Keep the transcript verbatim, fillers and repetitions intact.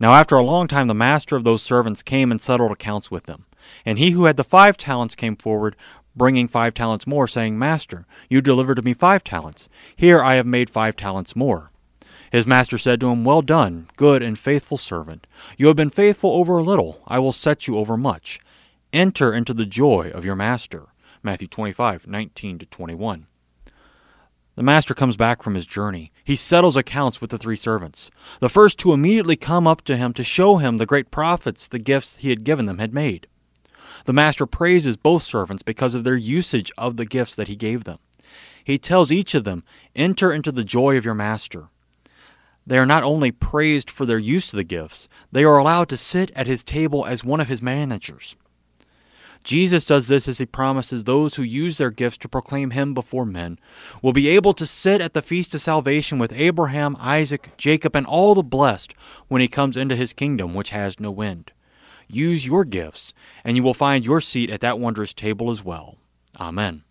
Now after a long time the master of those servants came and settled accounts with them. And he who had the five talents came forward, bringing five talents more, saying, Master, you delivered to me five talents. Here I have made five talents more. His master said to him, Well done, good and faithful servant. You have been faithful over a little. I will set you over much. Enter into the joy of your master. Matthew twenty-five, nineteen to twenty-one. The master comes back from his journey. He settles accounts with the three servants. The first two immediately come up to him to show him the great profits the gifts he had given them had made. The master praises both servants because of their usage of the gifts that he gave them. He tells each of them, Enter into the joy of your master. They are not only praised for their use of the gifts, they are allowed to sit at his table as one of his managers. Jesus does this as he promises those who use their gifts to proclaim him before men will be able to sit at the feast of salvation with Abraham, Isaac, Jacob, and all the blessed when he comes into his kingdom which has no end. Use your gifts, and you will find your seat at that wondrous table as well. Amen.